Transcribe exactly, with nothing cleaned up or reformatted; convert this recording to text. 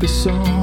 the song.